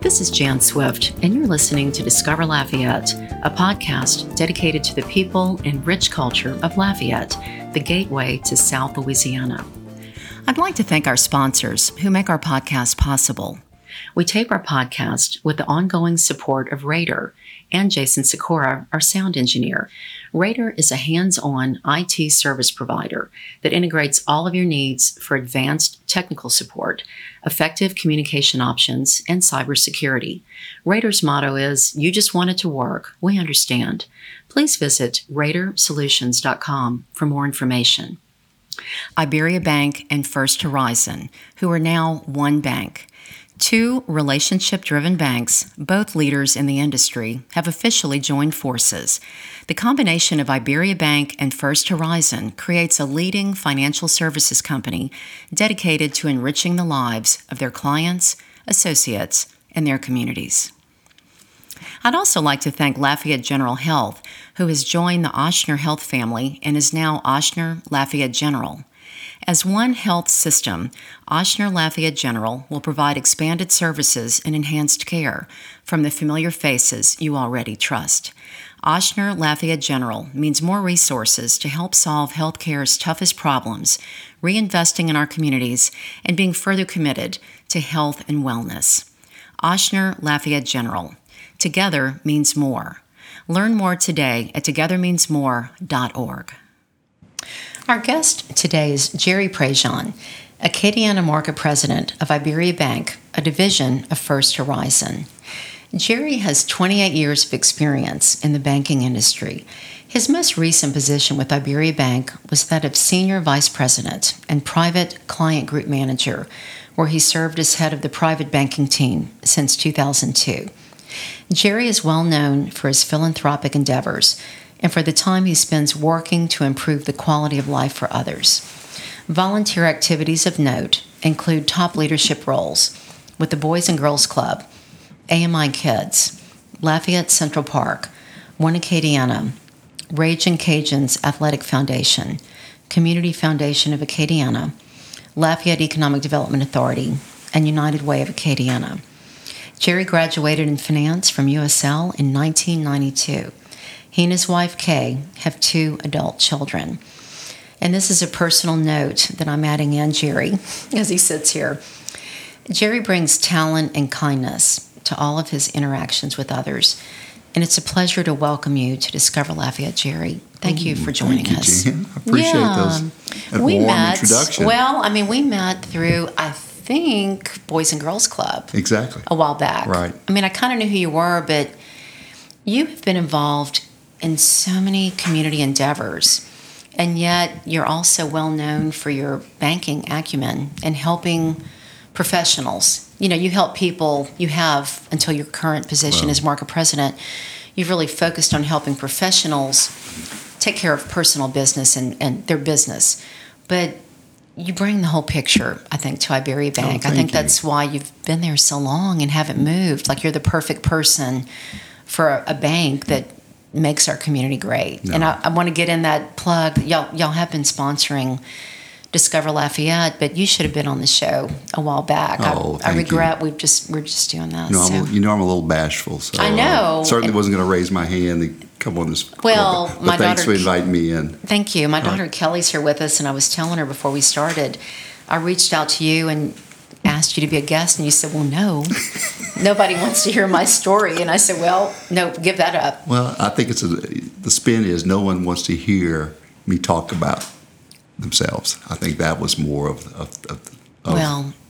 This is Jan Swift, and you're listening to Discover Lafayette, a podcast dedicated to the people and rich culture of Lafayette, the gateway to South Louisiana. I'd like to thank our sponsors who make our podcast possible. We tape our podcast with the ongoing support of Raider and Jason Sikora, our sound engineer. Raider is a hands-on IT service provider that integrates all of your needs for advanced technical support, effective communication options, and cybersecurity. Raider's motto is, "You just want it to work. We understand." Please visit RaiderSolutions.com for more information. Iberia Bank and First Horizon, who are now one bank. Two relationship-driven banks, both leaders in the industry, have officially joined forces. The combination of Iberia Bank and First Horizon creates a leading financial services company dedicated to enriching the lives of their clients, associates, and their communities. I'd also like to thank Lafayette General Health, who has joined the Ochsner Health family and is now Ochsner Lafayette General. As one health system, Ochsner Lafayette General will provide expanded services and enhanced care from the familiar faces you already trust. Ochsner Lafayette General means more resources to help solve healthcare's toughest problems, reinvesting in our communities, and being further committed to health and wellness. Ochsner Lafayette General. Together means more. Learn more today at togethermeansmore.org. Our guest today is Jerry Prejean, Acadiana Market President of Iberia Bank, a division of First Horizon. Jerry has 28 years of experience in the banking industry. His most recent position with Iberia Bank was that of Senior Vice President and Private Client Group Manager, where he served as head of the private banking team since 2002. Jerry is well known for his philanthropic endeavors and for the time he spends working to improve the quality of life for others. Volunteer activities of note include top leadership roles with the Boys and Girls Club, AMI Kids, Lafayette Central Park, One Acadiana, Ragin' Cajuns Athletic Foundation, Community Foundation of Acadiana, Lafayette Economic Development Authority, and United Way of Acadiana. Jerry graduated in finance from USL in 1992. He and his wife, Kay, have two adult children. And this is a personal note that I'm adding in Jerry as he sits here. Jerry brings talent and kindness to all of his interactions with others. And it's a pleasure to welcome you to Discover Lafayette, Jerry. Thank you for joining us. Thank you, Jan. I appreciate those. We met, introduction. Well, I mean, we met through, I think, Boys and Girls Club. Exactly. A while back. Right. I mean, I kind of knew who you were, but you have been involved in so many community endeavors, and yet you're also well known for your banking acumen and helping professionals. You know, you help people, you have until your current position as market president, you've really focused on helping professionals take care of personal business and their business. But you bring the whole picture, I think, to Iberia Bank. I think that's why you've been there so long and haven't moved. Like, you're the perfect person for a bank that makes our community great. No. And I want to get in that plug. Y'all have been sponsoring Discover Lafayette, but you should have been on the show a while back. I regret we're just doing that. No, I'm a little bashful. So I know. Certainly wasn't going to raise my hand to come on this. Well, but my thanks daughter, for inviting me in. Thank you. My daughter Kelly's here with us, and I was telling her before we started, I reached out to you and asked you to be a guest, and you said, well, no, nobody wants to hear my story. And I said, well, no, give that up. Well, I think the spin is no one wants to hear me talk about themselves. I think that was more of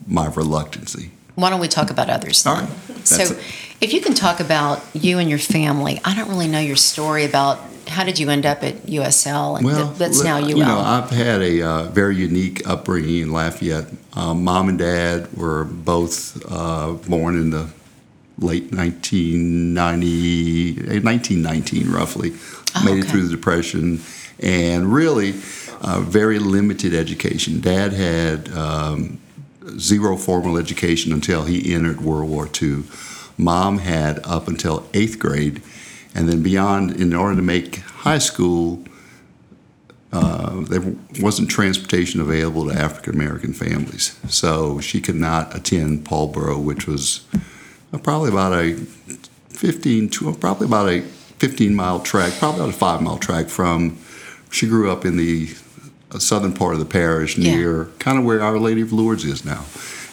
my reluctancy. Why don't we talk about others then? All right. If you can talk about you and your family. I don't really know your story about how did you end up at USL, and that's now UL. You know, I've had a very unique upbringing in Lafayette. Mom and Dad were both born in the late 1919 roughly. Made it through the Depression, and really very limited education. Dad had zero formal education until he entered World War II. Mom had up until 8th grade, and then beyond, in order to make high school, there wasn't transportation available to African-American families. So she could not attend Paulboro, which was probably about a 15-mile trek, probably about a 5-mile trek from. She grew up in the southern part of the parish near kind of where Our Lady of Lourdes is now.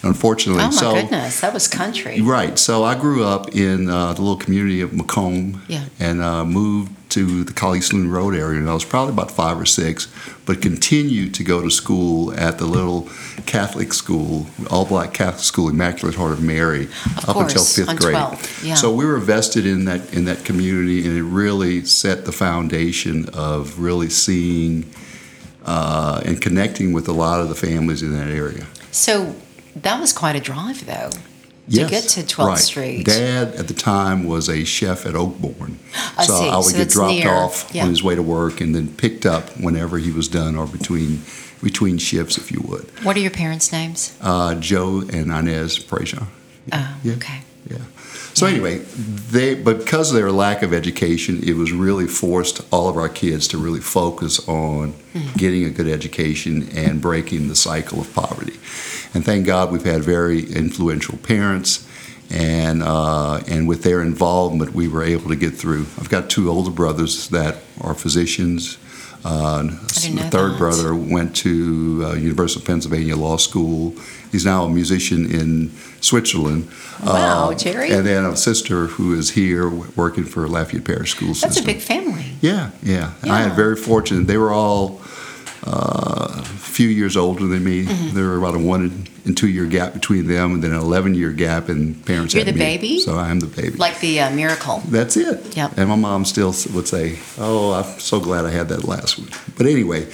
Unfortunately, goodness, that was country. Right. So I grew up in the little community of Macomb, and moved to the Colli-Sloane Road area, and I was probably about 5 or 6, but continued to go to school at the little Catholic school, all-black Catholic school, Immaculate Heart of Mary, until 5th grade. Yeah. So we were vested in that community, and it really set the foundation of really seeing and connecting with a lot of the families in that area. So that was quite a drive, though. Yes. To get to 12th Street. Dad at the time was a chef at Oakbourne. I would get dropped off on his way to work and then picked up whenever he was done or between shifts, if you would. What are your parents' names? Joe and Inez Prejant. Oh, yeah. Okay. Yeah. So anyway, because of their lack of education, it was really forced all of our kids to really focus on getting a good education and breaking the cycle of poverty. And thank God we've had very influential parents, and with their involvement, we were able to get through. I've got 2 older brothers that are physicians. The third brother went to University of Pennsylvania Law School. He's now a musician in Switzerland. Wow, Jerry. And then a sister who is here working for Lafayette Parish School System. That's a big family. Yeah. I am very fortunate. They were all a few years older than me. Mm-hmm. There were about a 1 and 2 year gap between them, and then an 11-year gap in parents. You're the baby? So I am the baby. Like the miracle. That's it. Yep. And my mom still would say, oh, I'm so glad I had that last one. But anyway,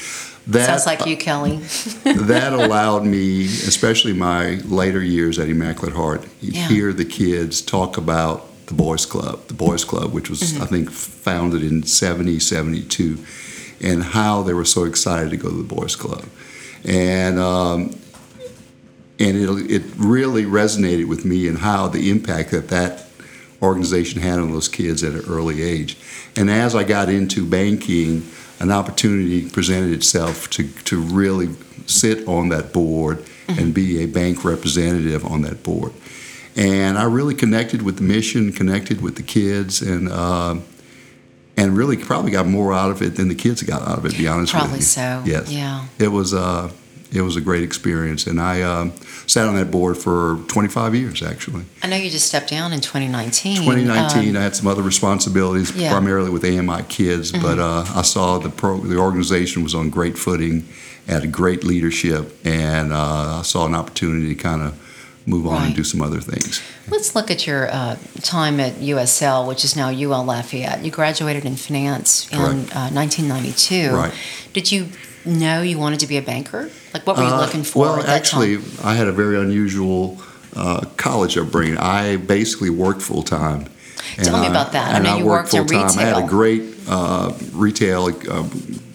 that sounds like you, Kelly. That allowed me, especially my later years at Immaculate Heart, you hear the kids talk about the Boys Club. The Boys Club, which was, I think, founded in 72, and how they were so excited to go to the Boys Club. And it really resonated with me and how the impact that organization had on those kids at an early age. And as I got into banking, an opportunity presented itself to really sit on that board and be a bank representative on that board. And I really connected with the mission, connected with the kids, and really probably got more out of it than the kids got out of it, to be honest with you. Probably so, yes. Yeah. It was a great experience, and I sat on that board for 25 years, actually. I know you just stepped down in 2019. I had some other responsibilities, primarily with AMI Kids, but I saw the organization was on great footing, had great leadership, and I saw an opportunity to kind of move on and do some other things. Let's look at your time at USL, which is now UL Lafayette. You graduated in finance in 1992. Right. Did you know you wanted to be a banker? Like, what were you looking for at that time? Well, actually, I had a very unusual college upbringing. I basically worked full-time. Tell me about that. I know you worked in retail. I had a great retail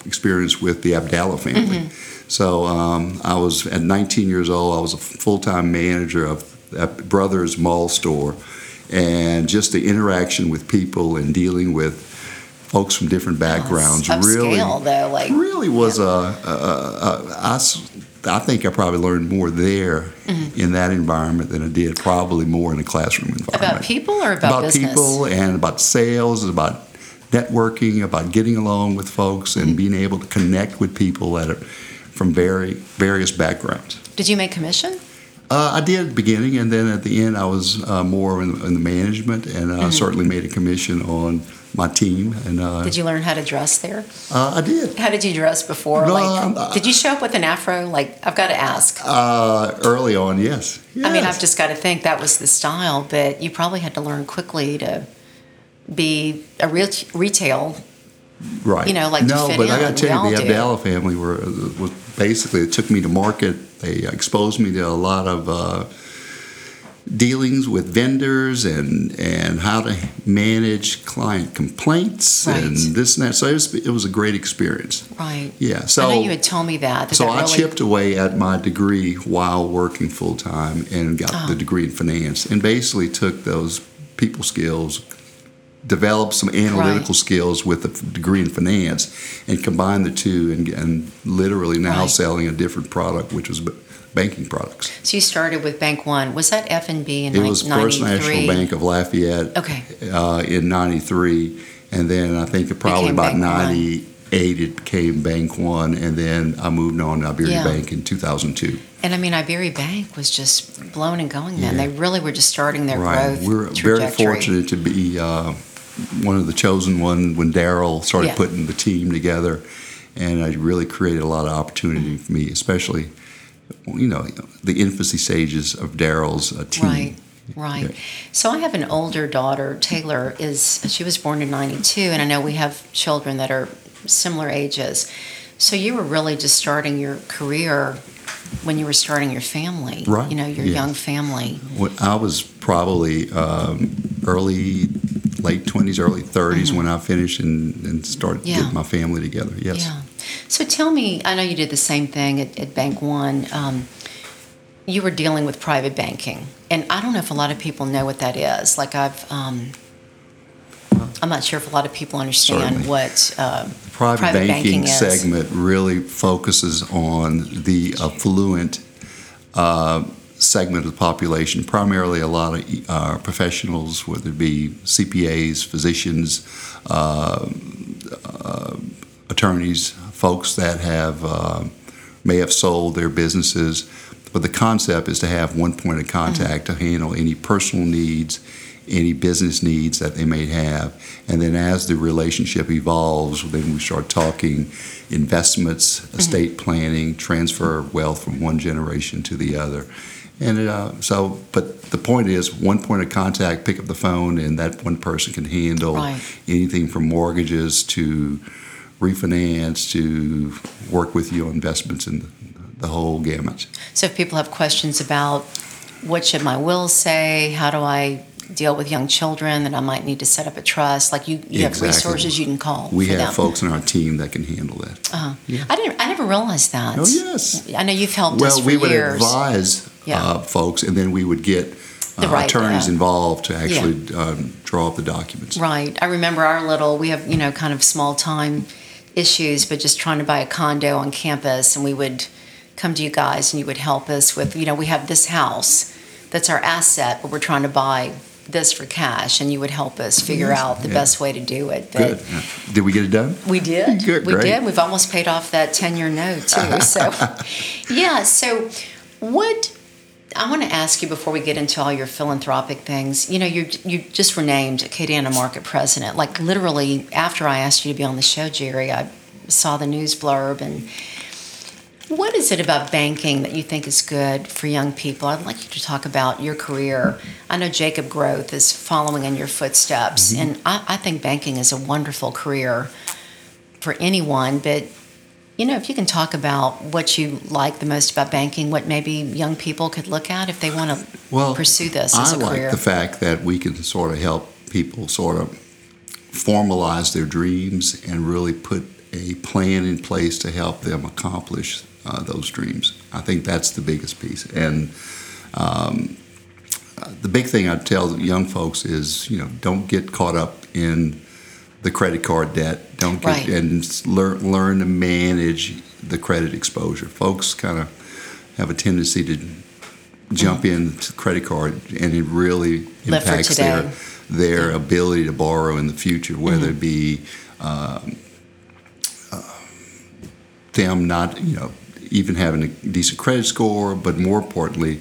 experience with the Abdallah family. Mm-hmm. So I was, at 19 years old, I was a full-time manager of a brother's mall store. And just the interaction with people and dealing with folks from different backgrounds I think I probably learned more there in that environment than I did probably more in a classroom environment. About people or about business? About people and about sales, about networking, about getting along with folks and being able to connect with people from various backgrounds. Did you make commission? I did at the beginning, and then at the end I was more in the management, and I certainly made a commission on my team. And did you learn how to dress there? I did. How did you dress before? Did you show up with an afro? Like, I've got to ask. Early on, yes. I mean, I've just got to think that was the style, but you probably had to learn quickly to be a retail. Right. You know, like to fit in. No, but I got to tell you, the Abdallah family was basically, it took me to market. They exposed me to a lot of dealings with vendors and how to manage client complaints and this and that. So it was a great experience. Right. Yeah. So I know you had told me that. I chipped away at my degree while working full time and got the degree in finance, and basically took those people skills, developed some analytical skills with a degree in finance, and combined the two, and literally now selling a different product, which was banking products. So you started with Bank One. Was that F&B in 1993? It was First National Bank of Lafayette in 93. And then I think it probably about 98 it became Bank One. And then I moved on to Iberia Bank in 2002. And I mean, Iberia Bank was just blown and going then. They really were just starting their growth trajectory. We're very fortunate to be one of the chosen one when Darryl started putting the team together. And it really created a lot of opportunity for me, especially, you know, the infancy stages of Daryl's team. Right. So I have an older daughter, Taylor, she was born in 92, and I know we have children that are similar ages. So you were really just starting your career when you were starting your family, you know, your young family. Well, I was probably late 20s, early 30s when I finished and started getting my family together, So tell me, I know you did the same thing at Bank One. You were dealing with private banking, and I don't know if a lot of people know what that is. Like I'm not sure if a lot of people understand what private banking is. Segment really focuses on the affluent segment of the population, primarily a lot of professionals, whether it be CPAs, physicians, attorneys, folks that may have sold their businesses. But the concept is to have one point of contact to handle any personal needs, any business needs that they may have. And then as the relationship evolves, then we start talking investments, estate planning, transfer of wealth from one generation to the other. And but the point is, one point of contact, pick up the phone, and that one person can handle anything from mortgages to refinance to work with you on investments and the whole gamut. So if people have questions about what should my will say, how do I deal with young children, that I might need to set up a trust. Like you have resources you can call. We have folks in our team that can handle that. I never realized that. Oh yes. I know you've helped us for years. Well, we would advise folks, and then we would get attorneys involved to actually draw up the documents. Right. I remember we have kind of small time issues, but just trying to buy a condo on campus, and we would come to you guys, and you would help us with we have this house that's our asset, but we're trying to buy this for cash, and you would help us figure out the best way to do it. But good. Did we get it done? We did. Good, we did. We've almost paid off that 10-year note, too. So, so I want to ask you before we get into all your philanthropic things, you just were named Acadiana Market President. Like, literally, after I asked you to be on the show, Jerry, I saw the news blurb, and what is it about banking that you think is good for young people? I'd like you to talk about your career. I know Jacob Groth is following in your footsteps, and I think banking is a wonderful career for anyone. But, if you can talk about what you like the most about banking, what maybe young people could look at if they want to pursue this as a career. I like the fact that we can sort of help people sort of formalize their dreams and really put a plan in place to help them accomplish those dreams. I think that's the biggest piece. And the big thing I tell young folks is, don't get caught up in the credit card debt. Don't get and learn to manage the credit exposure. Folks kind of have a tendency to jump into credit card, and it really impacts their ability to borrow in the future, whether it be them not, even having a decent credit score, but more importantly,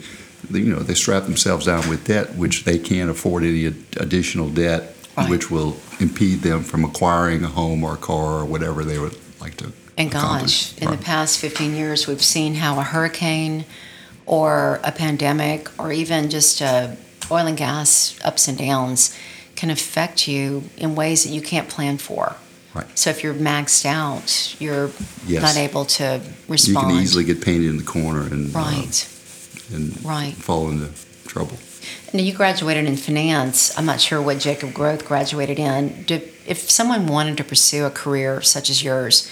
they strap themselves down with debt, which they can't afford any additional debt, which will impede them from acquiring a home or a car or whatever they would like to accomplish. And gosh, in the past 15 years, we've seen how a hurricane or a pandemic or even just oil and gas ups and downs can affect you in ways that you can't plan for. Right. So if you're maxed out, you're not able to respond. You can easily get painted in the corner and fall into trouble. Now, you graduated in finance. I'm not sure what Jacob Groth graduated in. If someone wanted to pursue a career such as yours,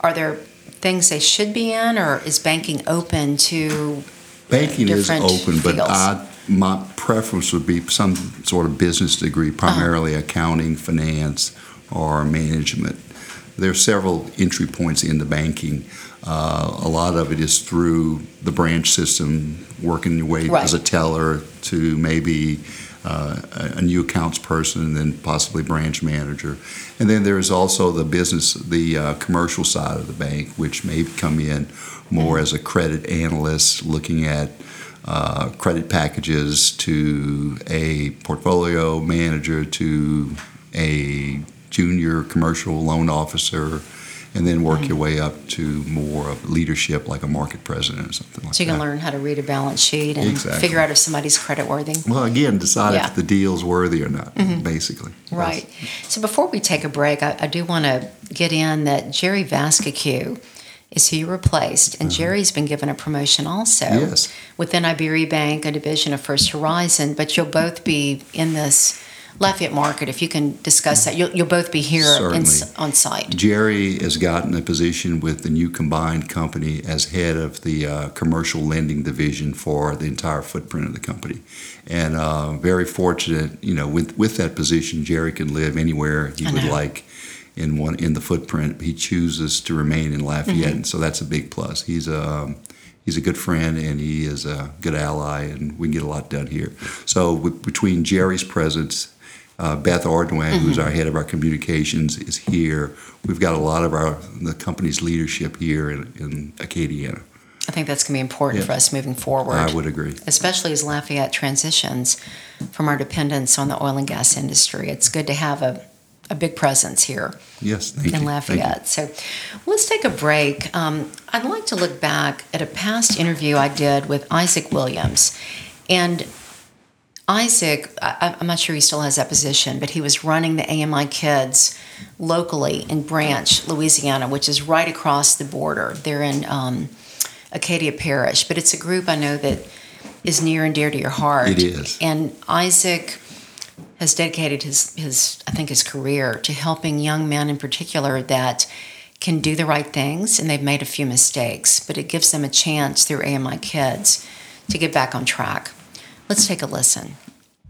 are there things they should be in, or is banking open to banking different is open, fields? But my preference would be some sort of business degree, primarily accounting, finance, or management. There are several entry points into banking. A lot of it is through the branch system, working your way as a teller to maybe a new accounts person and then possibly branch manager. And then there is also the business, the commercial side of the bank, which may come in more as a credit analyst looking at credit packages to a portfolio manager to a junior commercial loan officer, and then work your way up to more of leadership, like a market president or something like that. So you can learn how to read a balance sheet and figure out if somebody's credit worthy. Well, again, decide if the deal's worthy or not, basically. Right. That's, so before we take a break, I do want to get in that Jerry Vasquez is who you replaced, and Jerry's been given a promotion also within Iberia Bank, a division of First Horizon, but you'll both be in this Lafayette Market, if you can discuss that. You'll both be here on site. Jerry has gotten a position with the new combined company as head of the commercial lending division for the entire footprint of the company. And very fortunate, you know, with that position, Jerry can live anywhere he would like in the footprint. He chooses to remain in Lafayette, and so that's a big plus. He's a good friend, and he is a good ally, and we can get a lot done here. So between Jerry's presence, Beth Ardwang, who's our head of our communications, is here. We've got a lot of the company's leadership here in Acadiana. I think that's going to be important for us moving forward. I would agree. Especially as Lafayette transitions from our dependence on the oil and gas industry. It's good to have a big presence here in Lafayette. So let's take a break. I'd like to look back at a past interview I did with Isaac Williams. And Isaac, I'm not sure he still has that position, but he was running the AMI Kids locally in Branch, Louisiana, which is right across the border. They're in Acadia Parish, but it's a group I know that is near and dear to your heart. It is. And Isaac has dedicated his career to helping young men in particular that can do the right things, and they've made a few mistakes, but it gives them a chance through AMI Kids to get back on track. Let's take a listen.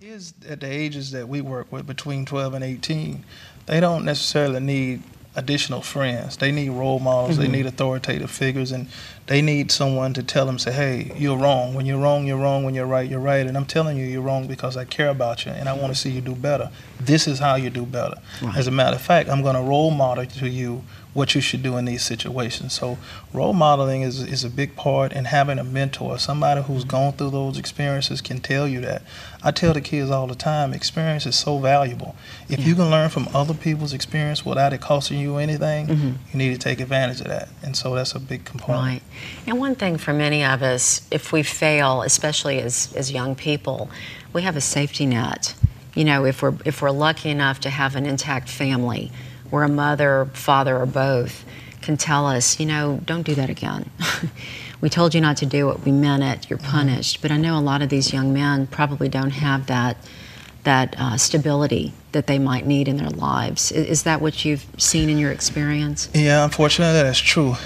Kids at the ages that we work with, between 12 and 18, they don't necessarily need additional friends. They need role models. They need authoritative figures, and they need someone to tell them, say, hey, you're wrong. When you're wrong, you're wrong. When you're right, you're right. And I'm telling you, you're wrong because I care about you, and I want to see you do better. This is how you do better. Right. As a matter of fact, I'm going to role model to you what you should do in these situations. So role modeling is a big part, and having a mentor, somebody who's gone through those experiences can tell you that. I tell the kids all the time, experience is so valuable. If you can learn from other people's experience without it costing you anything, you need to take advantage of that. And so that's a big component. Right. And one thing for many of us, if we fail, especially as young people, we have a safety net. You know, if we're lucky enough to have an intact family, where a mother, father, or both can tell us, you know, don't do that again. We told you not to do it, we meant it, you're punished. But I know a lot of these young men probably don't have that stability that they might need in their lives. Is that what you've seen in your experience? Yeah, unfortunately, that's true.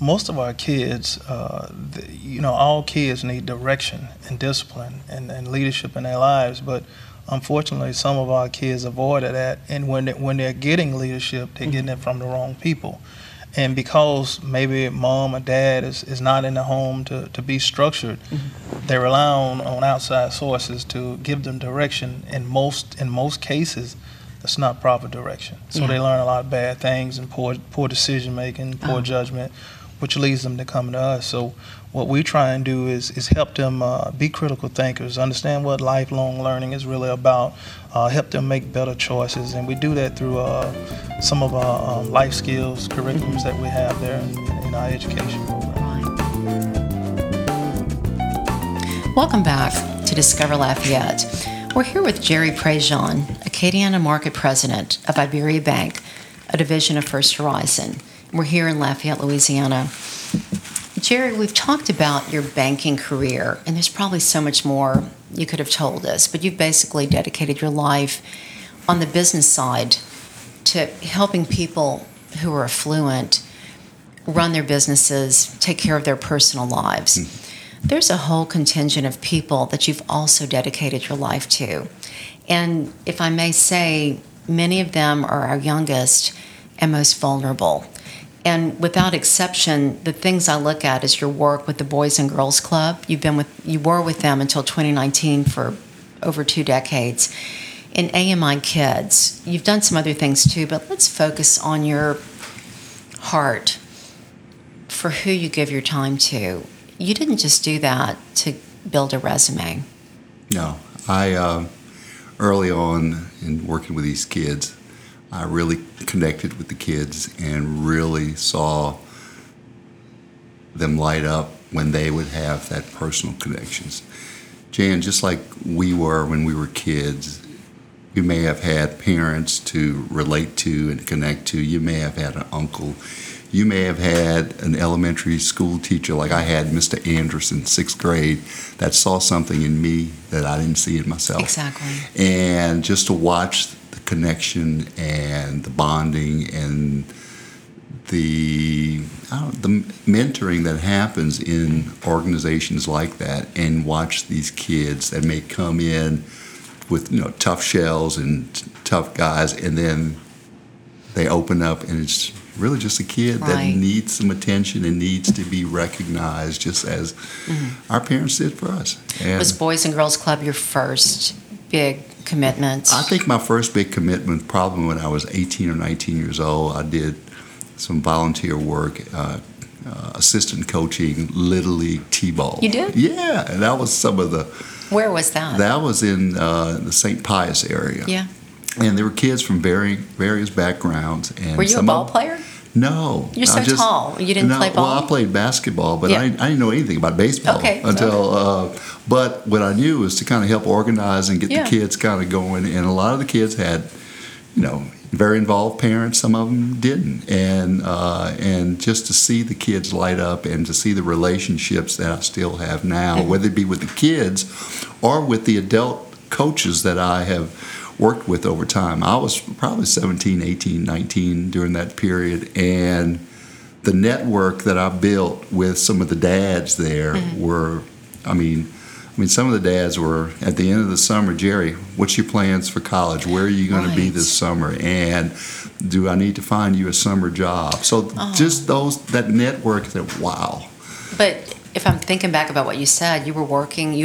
Most of our kids, all kids need direction and discipline and leadership in their lives, but unfortunately, some of our kids avoided that, and when they're getting leadership, they're getting it from the wrong people. And because maybe mom or dad is not in the home to be structured, they rely on outside sources to give them direction. In most cases, that's not proper direction. So they learn a lot of bad things and poor decision making, poor judgment, which leads them to come to us. So what we try and do is help them be critical thinkers, understand what lifelong learning is really about, help them make better choices, and we do that through some of our life skills curriculums that we have there in our education program. Welcome back to Discover Lafayette. We're here with Jerry Prejean, Acadiana Market President of Iberia Bank, a division of First Horizon. We're here in Lafayette, Louisiana. Jerry, we've talked about your banking career, and there's probably so much more you could have told us, but you've basically dedicated your life on the business side to helping people who are affluent run their businesses, take care of their personal lives. There's a whole contingent of people that you've also dedicated your life to. And if I may say, many of them are our youngest and most vulnerable. And without exception, the things I look at is your work with the Boys and Girls Club. You were with them until 2019 for over 2 decades. In AMI Kids, you've done some other things too, but let's focus on your heart for who you give your time to. You didn't just do that to build a resume. No. I early on in working with these kids, I really connected with the kids and really saw them light up when they would have that personal connections. Jan, just like we were when we were kids, you may have had parents to relate to and connect to. You may have had an uncle. You may have had an elementary school teacher like I had, Mr. Anderson, 6th grade, that saw something in me that I didn't see in myself. Exactly. And just to watch the connection and the bonding and the mentoring that happens in organizations like that, and watch these kids that may come in with tough shells and tough guys, and then they open up and it's really just a kid that needs some attention and needs to be recognized, just as our parents did for us. And was Boys and Girls Club your first big commitment? I think my first big commitment, probably when I was 18 or 19 years old, I did some volunteer work, assistant coaching, Little League T-ball. You did? Yeah, and that was some of the... Where was that? That was in the St. Pius area. Yeah. And there were kids from various backgrounds. And were you a ball player? No. You're so tall. You didn't play ball? Well, I played basketball, but yeah. I didn't know anything about baseball but what I knew was to kind of help organize and get the kids kind of going. And a lot of the kids had, very involved parents. Some of them didn't. And just to see the kids light up and to see the relationships that I still have now, whether it be with the kids or with the adult coaches that I have worked with over time. I was probably 17, 18, 19 during that period, and the network that I built with some of the dads there were, I mean, some of the dads were, at the end of the summer, Jerry, what's your plans for college? Where are you going to be this summer? And do I need to find you a summer job? So just that network, that wow. But if I'm thinking back about what you said, you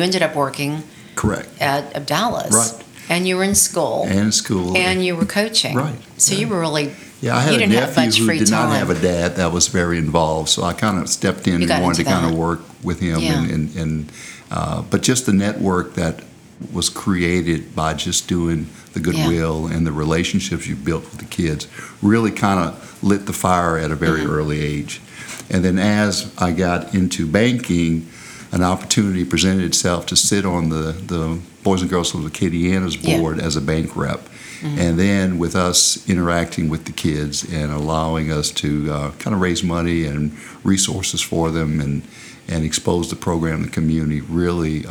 ended up working correct at Dallas. Right. And you were in school. And you were coaching. Right. So you were really... Yeah, I had a nephew who did not have a dad that was very involved, so I kind of stepped in and wanted to kind of work with him. Yeah. And but just the network that was created by just doing the goodwill and the relationships you built with the kids really kind of lit the fire at a very early age. And then as I got into banking, an opportunity presented itself to sit on the Boys and Girls Club of Acadiana's board as a bank rep. And then with us interacting with the kids and allowing us to kind of raise money and resources for them and expose the program to the community really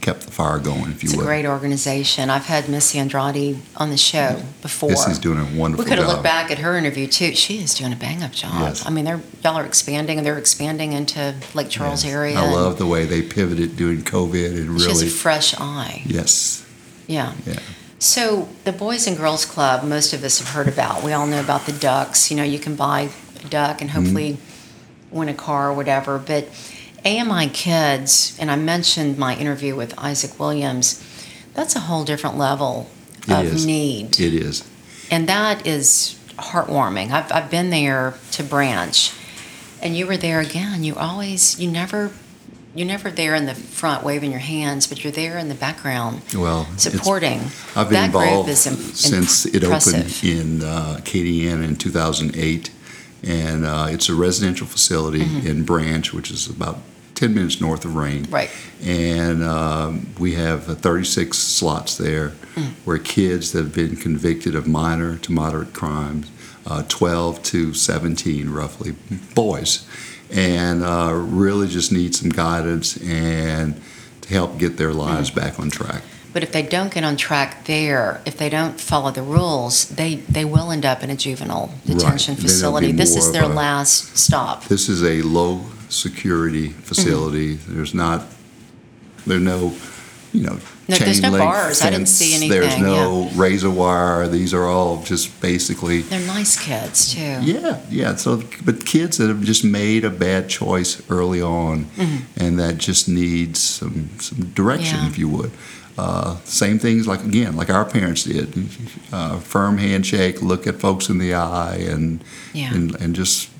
kept the fire going, if you will. It's a great organization. I've had Missy Andrade on the show before. Missy's doing a wonderful job. We could have looked back at her interview, too. She is doing a bang-up job. Yes. I mean, y'all are expanding, and they're expanding into Lake Charles area. I love the way they pivoted during COVID and really... She has a fresh eye. Yes. Yeah. So the Boys and Girls Club, most of us have heard about. We all know about the ducks. You can buy a duck and hopefully win a car or whatever. But AMI Kids, and I mentioned my interview with Isaac Williams, that's a whole different level of need. It is. And that is heartwarming. I've been there to Branch, and you were there again. You're never there in the front waving your hands, but you're there in the background supporting. I've been involved since it opened in Acadiana in 2008, and it's a residential facility in Branch, which is about 10 minutes north of Rayne. Right. And we have 36 slots there where kids that have been convicted of minor to moderate crimes, 12 to 17 roughly, boys, and really just need some guidance and to help get their lives back on track. But if they don't get on track there, if they don't follow the rules, they will end up in a juvenile detention facility. This is their last stop. This is a low security facility. There are no chain link bars. Fence. I didn't see anything. There's no razor wire. These are all just basically. They're nice kids too. Yeah. So, but kids that have just made a bad choice early on, mm-hmm. and that just needs some direction, if you would. Same things like our parents did. Firm handshake, look at folks in the eye, and just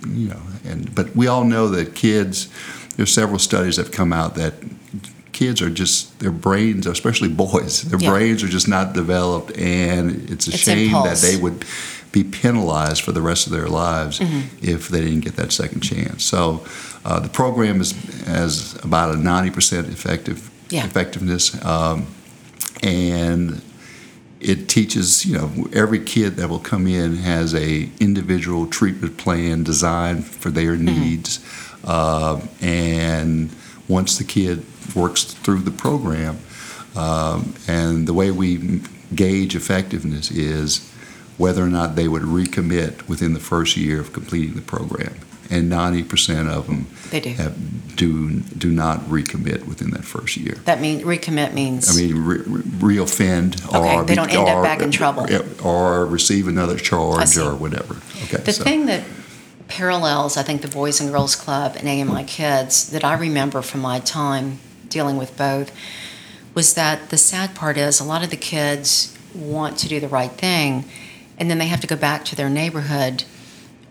But we all know that kids. There's several studies that have come out that kids are just, their brains, especially boys, brains are just not developed, and it's a shame impulse. That they would be penalized for the rest of their lives mm-hmm. if they didn't get that second chance. So the program has about a 90% effectiveness, and it teaches, every kid that will come in has a individual treatment plan designed for their needs. And once the kid works through the program, and the way we gauge effectiveness is whether or not they would recommit within the first year of completing the program. And 90% of them do not recommit within that first year. That means recommit means? I mean, reoffend or they don't end up back in trouble. Or receive another charge or whatever. Okay, the thing that parallels, I think, the Boys and Girls Club and AMI Kids that I remember from my time dealing with both was that the sad part is a lot of the kids want to do the right thing, and then they have to go back to their neighborhood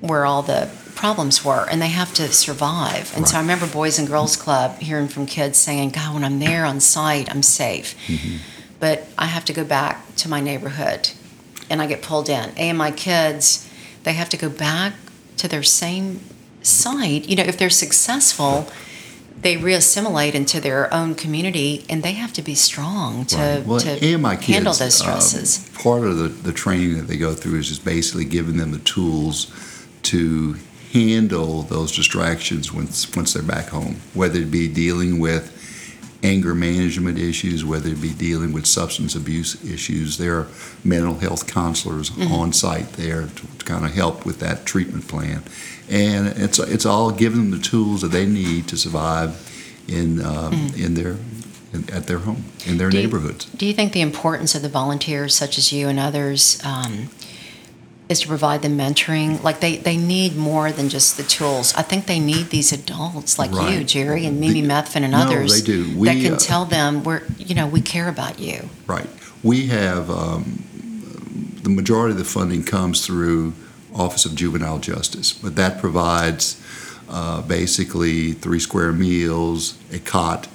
where all the problems were, and they have to survive. And so I remember Boys and Girls Club hearing from kids saying, God, when I'm there on site, I'm safe. Mm-hmm. But I have to go back to my neighborhood, and I get pulled in. AMI Kids, they have to go back to their same site. If they're successful, they reassimilate into their own community, and they have to be strong to handle those stresses. Part of the training that they go through is just basically giving them the tools to handle those distractions once they're back home, whether it be dealing with anger management issues, whether it be dealing with substance abuse issues. There are mental health counselors mm-hmm. on site there to kind of help with that treatment plan. And it's all giving them the tools that they need to survive at their home, in their neighborhoods. Do you think the importance of the volunteers such as you and others is to provide them mentoring? Like they need more than just the tools. I think they need these adults like you, Jerry, and Mimi Methvin and others. They do. That can tell them, we care about you. Right. We have the majority of the funding comes through Office of Juvenile Justice, but that provides basically 3 square meals, a cot,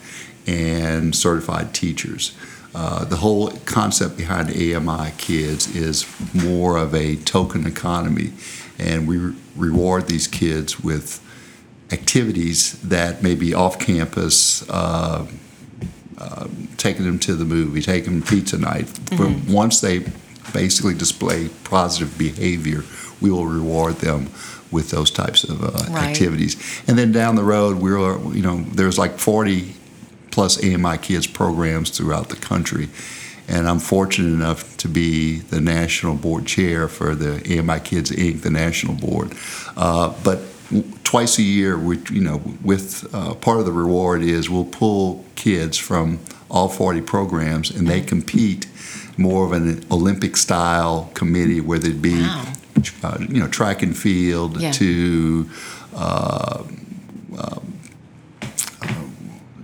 and certified teachers. The whole concept behind AMI Kids is more of a token economy, and we reward these kids with activities that may be off campus, taking them to the movie, taking them to pizza night. Mm-hmm. But once they basically display positive behavior, we will reward them with those types of activities. And then down the road, there's like 40 plus AMI Kids programs throughout the country. And I'm fortunate enough to be the national board chair for the AMI Kids, Inc., the national board. But twice a year, part of the reward is we'll pull kids from all 40 programs, and they compete more of an Olympic-style committee, whether it be track and field to...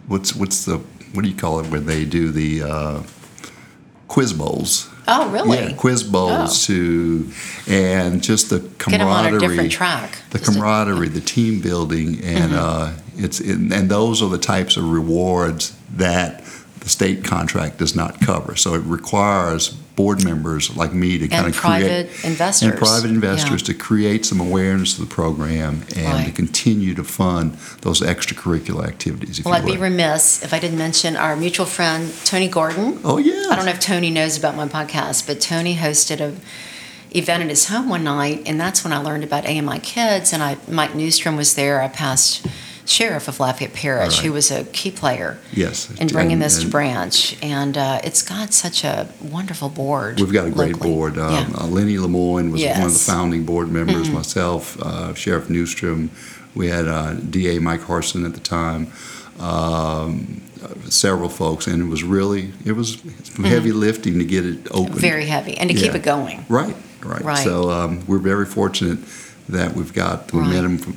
what do you call it when they do the quiz bowls? Oh, really? Yeah, quiz bowls to, and just the camaraderie. Get them on a different track. The camaraderie, the team building, and and those are the types of rewards that the state contract does not cover. So it requires board members like me to kind of create private investors to create some awareness of the program and to continue to fund those extracurricular activities. Well, I'd be remiss if I didn't mention our mutual friend Tony Gordon. Oh yeah, I don't know if Tony knows about my podcast, but Tony hosted an event at his home one night, and that's when I learned about AMI Kids. And Mike Newstrom was there. I passed. Sheriff of Lafayette Parish, who was a key player in bringing this to Branch. And it's got such a wonderful board. We've got a great board. Lenny Lemoyne was one of the founding board members, myself, Sheriff Newstrom. We had DA Mike Harson at the time. several folks, and it was heavy lifting to get it open. Very heavy, and to keep it going. Right. So we're very fortunate that we've got the momentum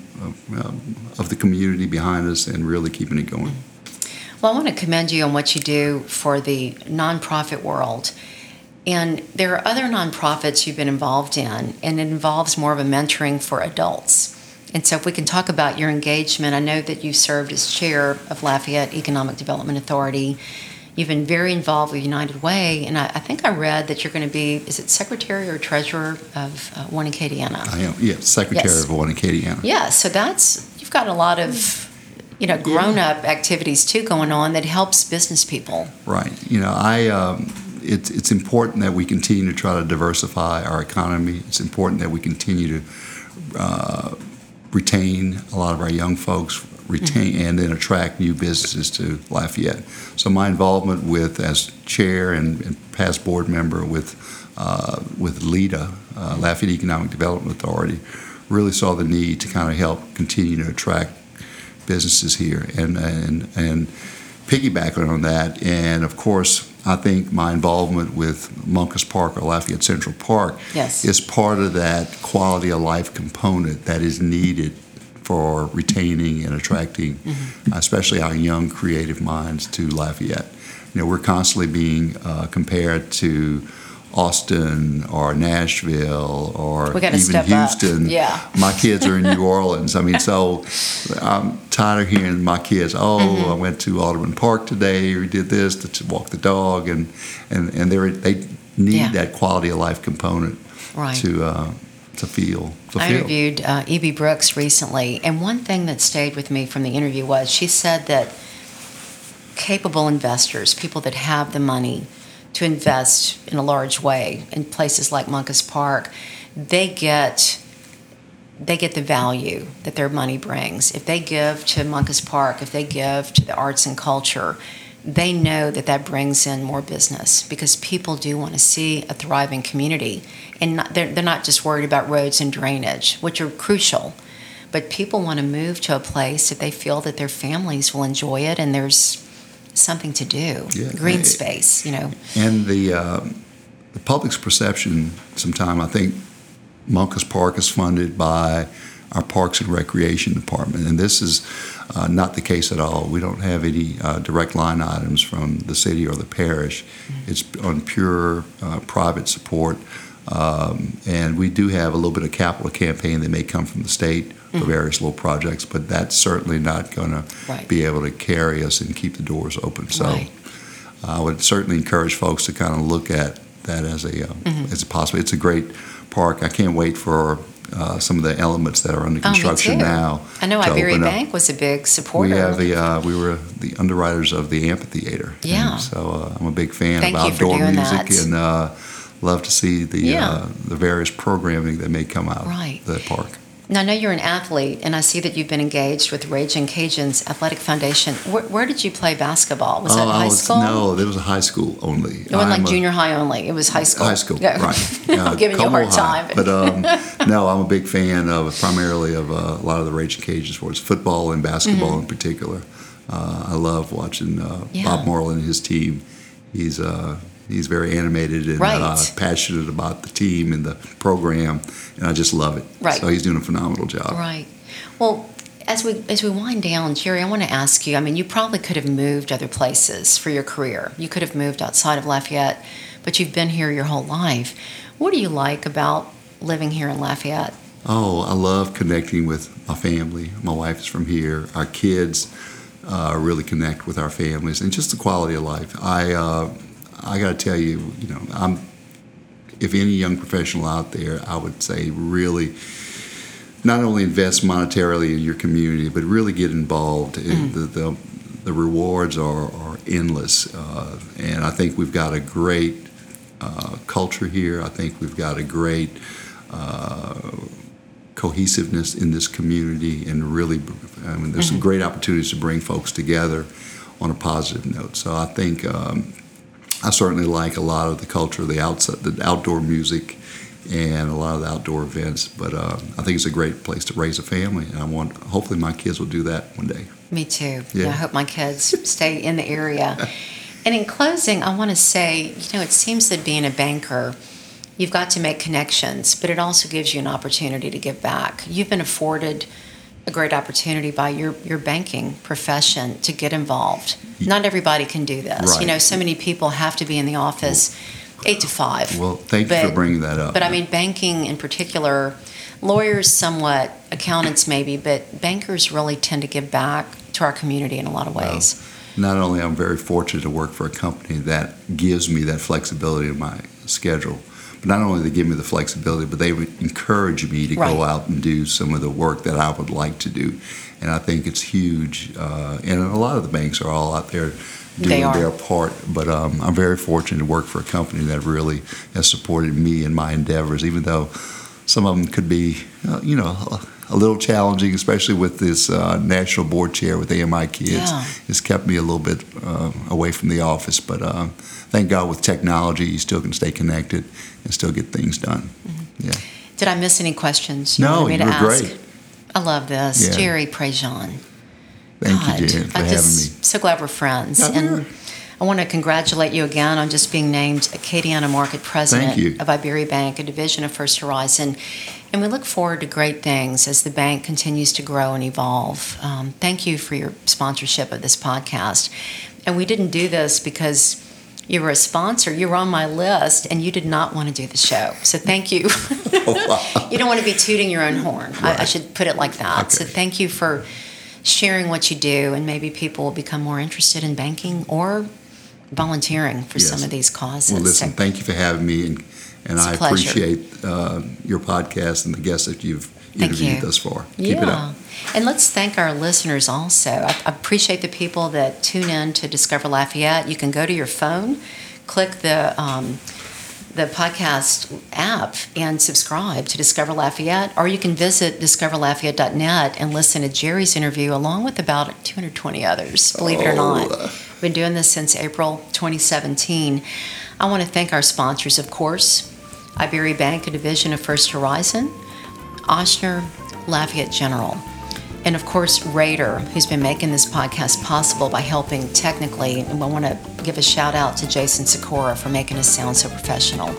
of the community behind us and really keeping it going. Well, I want to commend you on what you do for the nonprofit world. And there are other nonprofits you've been involved in, and it involves more of a mentoring for adults. And so if we can talk about your engagement, I know that you served as chair of Lafayette Economic Development Authority. You've been very involved with United Way, and I think I read that you're going to be, is it secretary or treasurer of One Acadiana? I am, yes, secretary of One Acadiana. Yeah, so you've got a lot of grown-up activities, too, going on that helps business people. Right. It's important that we continue to try to diversify our economy. It's important that we continue to retain a lot of our young folks, and then attract new businesses to Lafayette. So my involvement as chair and past board member with LEDA, Lafayette Economic Development Authority, really saw the need to kind of help continue to attract businesses here and piggyback on that. And of course, I think my involvement with Moncus Park or Lafayette Central Park is part of that quality of life component that is needed for retaining and attracting, especially our young creative minds to Lafayette. We're constantly being compared to Austin or Nashville or even Houston. Yeah. My kids are in New Orleans. I mean, so I'm tired of hearing my kids, I went to Alderman Park today, we did this, to walk the dog, and they need that quality of life component to feel fulfilled. I interviewed E.B. Brooks recently, and one thing that stayed with me from the interview was she said that capable investors, people that have the money, to invest in a large way in places like Moncus Park, they get the value that their money brings. If they give to Moncus Park, if they give to the arts and culture, they know that brings in more business because people do want to see a thriving community. And they're not just worried about roads and drainage, which are crucial, but people want to move to a place if they feel that their families will enjoy it and there's something to do, green space, And the public's perception, sometimes I think Moncus Park is funded by our Parks and Recreation Department, and this is not the case at all. We don't have any direct line items from the city or the parish. It's on pure private support, and we do have a little bit of capital campaign that may come from the state for various little projects, but that's certainly not going to be able to carry us and keep the doors open. So I would certainly encourage folks to kind of look at that as a possibility. It's a great park. I can't wait for some of the elements that are under construction now. I know Iberia Bank was a big supporter. We were the underwriters of the amphitheater. Yeah. And so I'm a big fan of outdoor music and love to see the various programming that may come out of the park. Now, I know you're an athlete, and I see that you've been engaged with Ragin' Cajuns Athletic Foundation. Where did you play basketball? Was that high school? No, it was high school only. It wasn't junior high only. It was high school. High school, right. I'm giving you a hard time. But no, I'm a big fan primarily of a lot of the Ragin' Cajuns sports, football and basketball in particular. I love watching Bob Marlin and his team. He's very animated and passionate about the team and the program, and I just love it. Right. So he's doing a phenomenal job. Right. Well, as we wind down, Jerry, I want to ask you, I mean, you probably could have moved other places for your career. You could have moved outside of Lafayette, but you've been here your whole life. What do you like about living here in Lafayette? Oh, I love connecting with my family. My wife is from here. Our kids really connect with our families, and just the quality of life. I got to tell you, if any young professional out there, I would say really not only invest monetarily in your community, but really get involved. The rewards are endless, and I think we've got a great culture here. I think we've got a great cohesiveness in this community, and really, there's some great opportunities to bring folks together on a positive note. So I think. I certainly like a lot of the culture, the outdoor music, and a lot of the outdoor events. But I think it's a great place to raise a family, and hopefully my kids will do that one day. Me too. Yeah. I hope my kids stay in the area. And in closing, I want to say, it seems that being a banker, you've got to make connections, but it also gives you an opportunity to give back. You've been afforded a great opportunity by your banking profession to get involved. Not everybody can do this. Right. So many people have to be in the office 8 to 5. Well, thank you for bringing that up. But I mean, banking in particular, lawyers somewhat, accountants maybe, but bankers really tend to give back to our community in a lot of ways. Not only I'm very fortunate to work for a company that gives me that flexibility in my schedule, but not only they give me the flexibility, but they would encourage me to go out and do some of the work that I would like to do. And I think it's huge. And a lot of the banks are all out there doing their part. But I'm very fortunate to work for a company that really has supported me in my endeavors, even though some of them could be, a little challenging, especially with this national board chair with AMI Kids. Yeah. It's kept me a little bit away from the office. But thank God with technology, you still can stay connected and still get things done. Mm-hmm. Yeah. Did I miss any questions? No, you were great. I love this. Yeah. Jerry Prejean. Thank you, Jerry, for having me. So glad we're friends. And I want to congratulate you again on just being named Acadiana Market President of Iberia Bank, a division of First Horizon. And we look forward to great things as the bank continues to grow and evolve. Thank you for your sponsorship of this podcast. And we didn't do this because you were a sponsor. You were on my list, and you did not want to do the show. So thank you. You don't want to be tooting your own horn. Right. I should put it like that. Okay. So thank you for sharing what you do, and maybe people will become more interested in banking or volunteering for some of these causes. Well, listen, thank you for having me, and I appreciate your podcast and the guests that you've interviewed thus far. Yeah. Keep it up. And let's thank our listeners also. I appreciate the people that tune in to Discover Lafayette. You can go to your phone, click the podcast app, and subscribe to Discover Lafayette, or you can visit discoverlafayette.net and listen to Jerry's interview along with about 220 others, believe it or not. We've been doing this since April 2017. I want to thank our sponsors, of course, Iberia Bank, a division of First Horizon, Ochsner Lafayette General, and of course, Raider, who's been making this podcast possible by helping technically. And I want to give a shout out to Jason Sikora for making us sound so professional.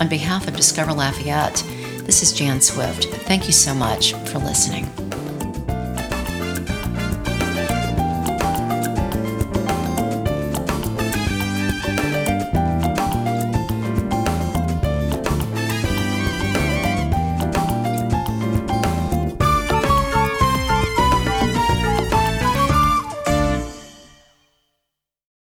On behalf of Discover Lafayette, this is Jan Swift. Thank you so much for listening.